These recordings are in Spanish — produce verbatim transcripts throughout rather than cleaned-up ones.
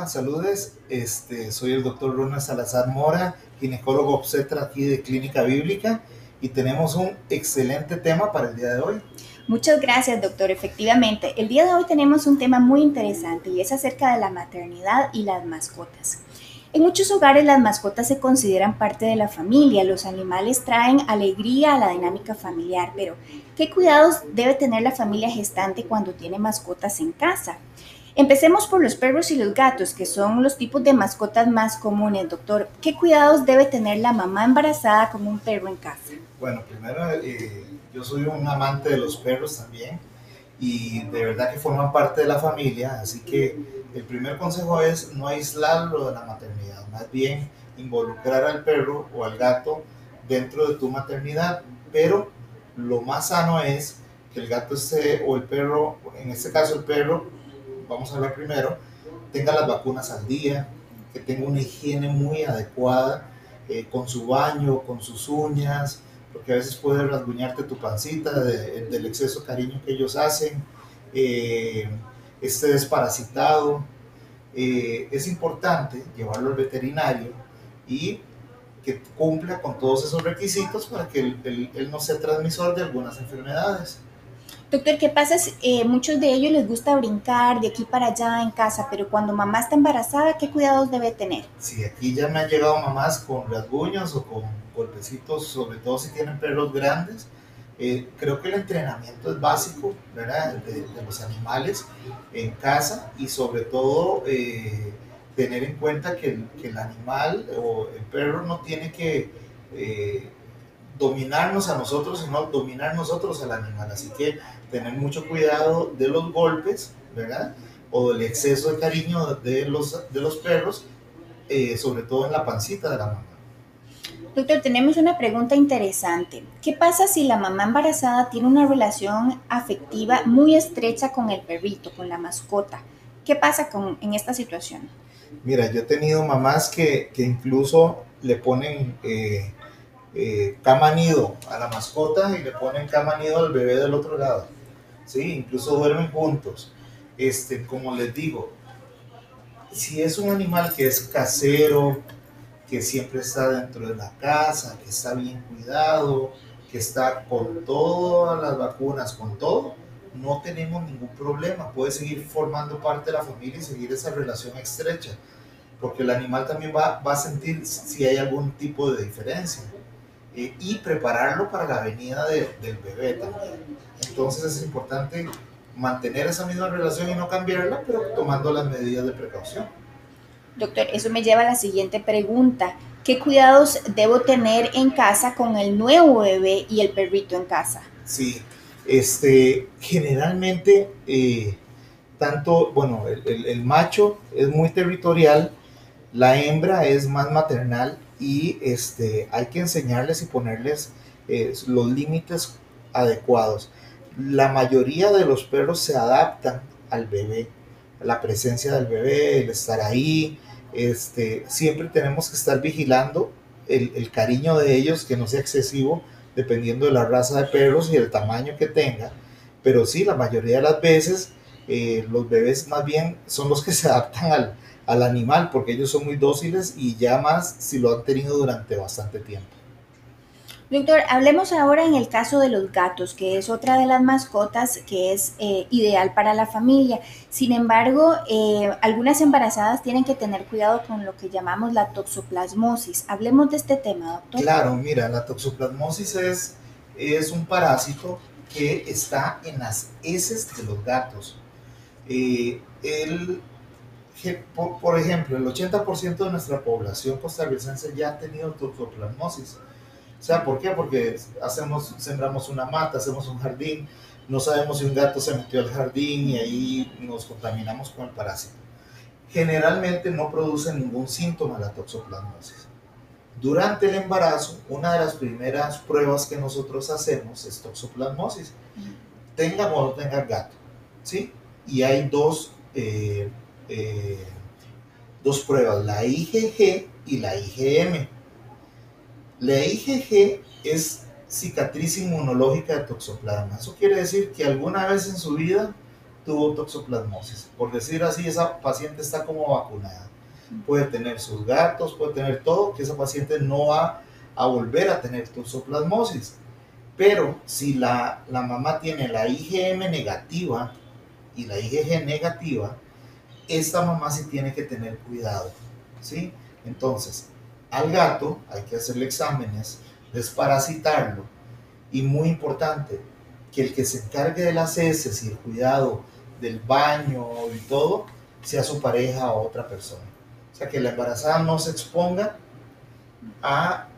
Hola, saludes. Este, soy el doctor Ronald Salazar Mora, ginecólogo obstetra aquí de Clínica Bíblica, y tenemos un excelente tema para el día de hoy. Muchas gracias, doctor. Efectivamente, el día de hoy tenemos un tema muy interesante y es acerca de la maternidad y las mascotas. En muchos hogares las mascotas se consideran parte de la familia. Los animales traen alegría a la dinámica familiar, pero ¿qué cuidados debe tener la familia gestante cuando tiene mascotas en casa? Empecemos por los perros y los gatos, que son los tipos de mascotas más comunes. Doctor, ¿qué cuidados debe tener la mamá embarazada con un perro en casa? Bueno, primero, eh, yo soy un amante de los perros también, y de verdad que forman parte de la familia, así que el primer consejo es no aislarlo de la maternidad, más bien involucrar al perro o al gato dentro de tu maternidad, pero lo más sano es que el gato esté, o el perro, en este caso el perro, vamos a hablar primero, tenga las vacunas al día, que tenga una higiene muy adecuada eh, con su baño, con sus uñas, porque a veces puede rasguñarte tu pancita de, del exceso de cariño que ellos hacen, eh, esté desparasitado. Eh, es importante llevarlo al veterinario y que cumpla con todos esos requisitos para que él, él, él no sea transmisor de algunas enfermedades. Doctor, ¿qué pasa? Eh, muchos de ellos les gusta brincar de aquí para allá en casa, pero cuando mamá está embarazada, ¿qué cuidados debe tener? Sí, aquí ya me han llegado mamás con rasguños o con golpecitos, sobre todo si tienen perros grandes. Eh, creo que el entrenamiento es básico, ¿verdad? De, de los animales en casa, y sobre todo eh, tener en cuenta que el, que el animal o el perro no tiene que... Eh, dominarnos a nosotros, sino dominar nosotros al animal, así que tener mucho cuidado de los golpes, ¿verdad? O del exceso de cariño de los, de los perros, eh, sobre todo en la pancita de la mamá. Doctor, tenemos una pregunta interesante. ¿Qué pasa si la mamá embarazada tiene una relación afectiva muy estrecha con el perrito, con la mascota? ¿Qué pasa con, en esta situación? Mira, yo he tenido mamás que, que incluso le ponen... Eh, Eh, cama nido a la mascota y le ponen cama nido al bebé del otro lado, ¿sí? Incluso duermen juntos. Este, como les digo, si es un animal que es casero, que siempre está dentro de la casa, que está bien cuidado, que está con todas las vacunas, con todo, no tenemos ningún problema, puede seguir formando parte de la familia y seguir esa relación estrecha, porque el animal también va, va a sentir si hay algún tipo de diferencia. Eh, y prepararlo para la venida de, del bebé también. Entonces es importante mantener esa misma relación y no cambiarla, pero tomando las medidas de precaución. Doctor, eso me lleva a la siguiente pregunta. ¿Qué cuidados debo tener en casa con el nuevo bebé y el perrito en casa? Sí, este, generalmente eh, tanto, bueno, el, el, el macho es muy territorial, la hembra es más maternal, y este, hay que enseñarles y ponerles eh, los límites adecuados. La mayoría de los perros se adaptan al bebé, a la presencia del bebé, el estar ahí. Este, siempre tenemos que estar vigilando el, el cariño de ellos, que no sea excesivo, dependiendo de la raza de perros y el tamaño que tenga. Pero sí, la mayoría de las veces, eh, los bebés más bien son los que se adaptan al al animal, porque ellos son muy dóciles, y ya más si lo han tenido durante bastante tiempo. Doctor, hablemos ahora en el caso de los gatos, que es otra de las mascotas que es eh, ideal para la familia. Sin embargo, eh, algunas embarazadas tienen que tener cuidado con lo que llamamos la toxoplasmosis. Hablemos de este tema, doctor. Claro, mira, la toxoplasmosis es, es un parásito que está en las heces de los gatos. Eh, el Por, por ejemplo, el ochenta por ciento de nuestra población costarricense ya ha tenido toxoplasmosis. O sea, ¿por qué? Porque hacemos, sembramos una mata, hacemos un jardín, no sabemos si un gato se metió al jardín y ahí nos contaminamos con el parásito. Generalmente no produce ningún síntoma la toxoplasmosis. Durante el embarazo, una de las primeras pruebas que nosotros hacemos es toxoplasmosis. Tenga o no tenga gato, ¿sí? Y hay dos... Eh, Eh, dos pruebas, la I G G y la I G M. La I G G es cicatriz inmunológica de toxoplasma. Eso quiere decir que alguna vez en su vida tuvo toxoplasmosis. Por decir así, esa paciente está como vacunada. Puede tener sus gatos, puede tener todo, que esa paciente no va a volver a tener toxoplasmosis. Pero si la, la mamá tiene la I g M negativa y la I g G negativa, esta mamá sí tiene que tener cuidado, ¿sí? Entonces, al gato hay que hacerle exámenes, desparasitarlo. Y muy importante, que el que se encargue de las heces y el cuidado del baño y todo, sea su pareja o otra persona. O sea, que la embarazada no se exponga a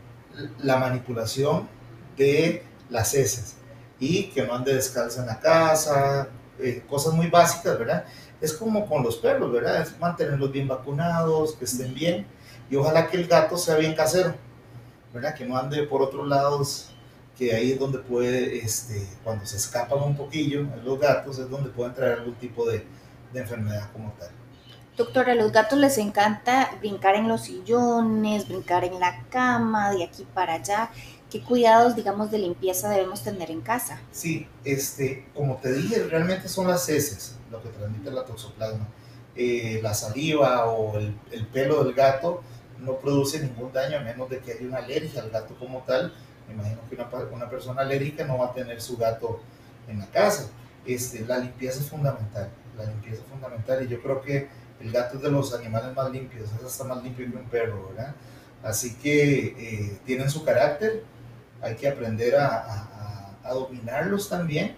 la manipulación de las heces. Y que no ande descalza en la casa, eh, cosas muy básicas, ¿verdad? Es como con los perros, ¿verdad? Es mantenerlos bien vacunados, que estén bien. Y ojalá que el gato sea bien casero, ¿verdad? Que no ande por otros lados, que ahí es donde puede, este, cuando se escapan un poquillo los gatos, es donde pueden traer algún tipo de, de enfermedad como tal. Doctora, a los gatos les encanta brincar en los sillones, brincar en la cama, de aquí para allá. ¿Qué cuidados, digamos, de limpieza debemos tener en casa? Sí, este, como te dije, realmente son las heces lo que transmite la toxoplasma. Eh, la saliva o el, el pelo del gato no produce ningún daño, a menos de que haya una alergia al gato como tal. Me imagino que una, una persona alérgica no va a tener su gato en la casa. Este, la limpieza es fundamental, la limpieza es fundamental y yo creo que el gato es de los animales más limpios, es hasta más limpio que un perro, ¿verdad? Así que eh, tienen su carácter, hay que aprender a, a, a dominarlos también,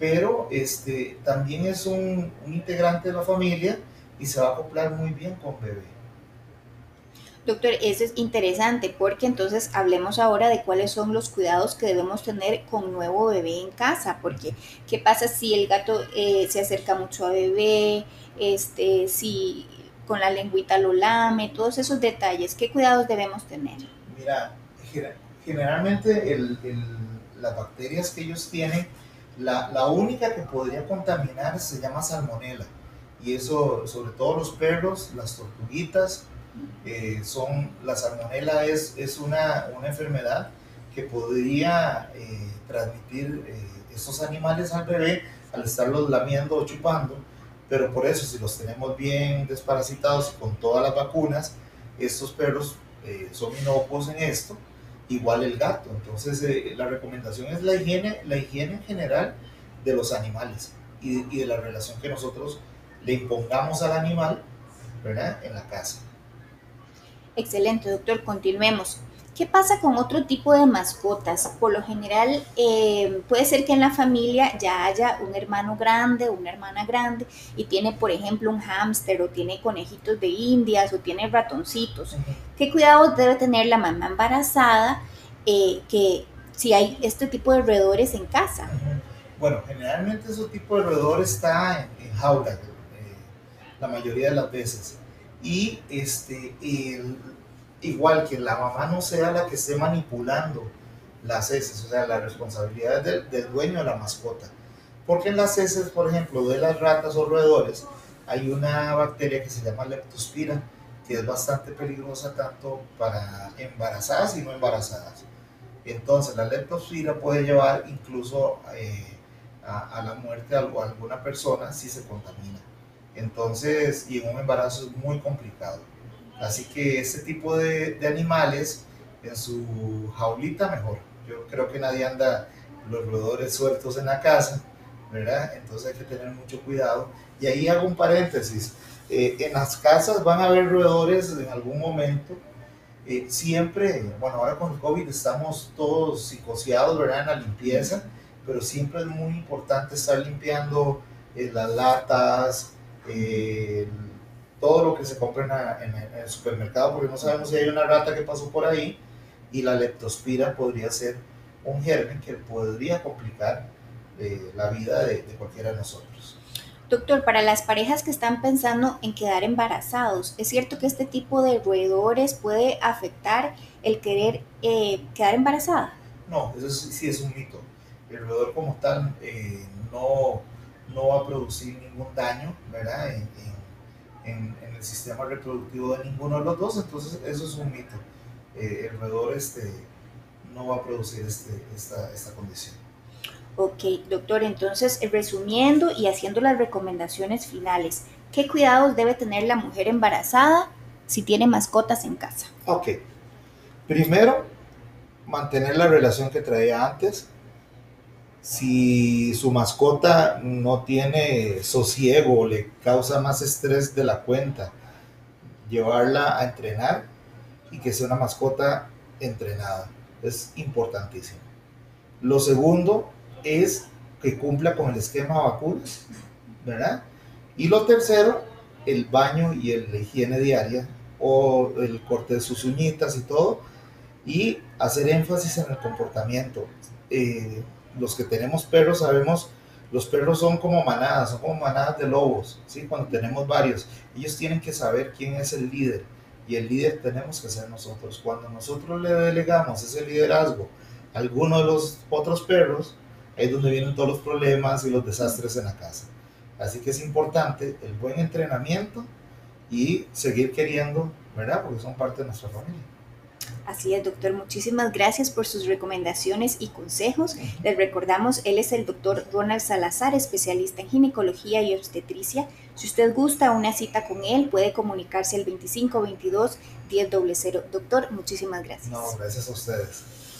pero este, también es un, un integrante de la familia y se va a acoplar muy bien con bebé. Doctor, eso es interesante porque entonces hablemos ahora de cuáles son los cuidados que debemos tener con nuevo bebé en casa, porque ¿qué pasa si el gato eh, se acerca mucho a bebé, este, si con la lengüita lo lame, todos esos detalles? ¿Qué cuidados debemos tener? Mira, generalmente el, el, las bacterias que ellos tienen, la, la única que podría contaminar se llama salmonela, y eso sobre todo los perros, las tortuguitas. Eh, son, la salmonela es, es una, una enfermedad que podría eh, transmitir eh, estos animales al bebé al estarlos lamiendo o chupando, pero por eso si los tenemos bien desparasitados con todas las vacunas, estos perros eh, son inocuos en esto, igual el gato. Entonces eh, la recomendación es la higiene, la higiene en general de los animales y, y de la relación que nosotros le impongamos al animal, ¿verdad?, en la casa. Excelente, doctor. Continuemos. ¿Qué pasa con otro tipo de mascotas? Por lo general, eh, puede ser que en la familia ya haya un hermano grande, una hermana grande, y tiene, por ejemplo, un hámster, o tiene conejitos de indias, o tiene ratoncitos. Uh-huh. ¿Qué cuidados debe tener la mamá embarazada eh, que si hay este tipo de roedores en casa? Uh-huh. Bueno, generalmente ese tipo de roedor está en, en jaula, eh, la mayoría de las veces. Y este, el, igual que la mamá no sea la que esté manipulando las heces, o sea, la responsabilidad del, del dueño de la mascota. Porque en las heces, por ejemplo, de las ratas o roedores, hay una bacteria que se llama Leptospira, que es bastante peligrosa tanto para embarazadas y no embarazadas. Entonces, la Leptospira puede llevar incluso eh, a, a la muerte a alguna persona si se contamina. Entonces, y en un embarazo es muy complicado. Así que este tipo de, de animales, en su jaulita mejor. Yo creo que nadie anda los roedores sueltos en la casa, ¿verdad? Entonces hay que tener mucho cuidado. Y ahí hago un paréntesis. Eh, en las casas van a haber roedores en algún momento. Eh, siempre, bueno, ahora con el COVID estamos todos psicoseados, ¿verdad?, en la limpieza. Pero siempre es muy importante estar limpiando eh, las latas, Eh, todo lo que se compra en, a, en, en el supermercado, porque no sabemos si hay una rata que pasó por ahí, y la Leptospira podría ser un germen que podría complicar eh, la vida de, de cualquiera de nosotros. Doctor, para las parejas que están pensando en quedar embarazados, ¿es cierto que este tipo de roedores puede afectar el querer eh, quedar embarazada? No, eso sí, sí es un mito. El roedor como tal eh, no... no va a producir ningún daño, ¿verdad?, en, en, en el sistema reproductivo de ninguno de los dos. Entonces eso es un mito. Eh, el roedor este, no va a producir este, esta, esta condición. Ok, doctor, entonces resumiendo y haciendo las recomendaciones finales, ¿qué cuidados debe tener la mujer embarazada si tiene mascotas en casa? Ok, primero, mantener la relación que traía antes. Si su mascota no tiene sosiego, le causa más estrés de la cuenta, llevarla a entrenar y que sea una mascota entrenada. Es importantísimo. Lo segundo es que cumpla con el esquema de vacunas, ¿verdad? Y lo tercero, el baño y el, la higiene diaria o el corte de sus uñitas y todo, y hacer énfasis en el comportamiento. Eh, los que tenemos perros sabemos, los perros son como manadas, son como manadas de lobos, ¿sí? Cuando tenemos varios, ellos tienen que saber quién es el líder, y el líder tenemos que ser nosotros. Cuando nosotros le delegamos ese liderazgo a alguno de los otros perros, ahí es donde vienen todos los problemas y los desastres en la casa. Así que es importante el buen entrenamiento y seguir queriendo, ¿verdad? Porque son parte de nuestra familia. Así es, doctor. Muchísimas gracias por sus recomendaciones y consejos. Les recordamos, él es el doctor Ronald Salazar, especialista en ginecología y obstetricia. Si usted gusta una cita con él, puede comunicarse al veinticinco veintidós diez cero cero. Doctor, muchísimas gracias. No, gracias a ustedes.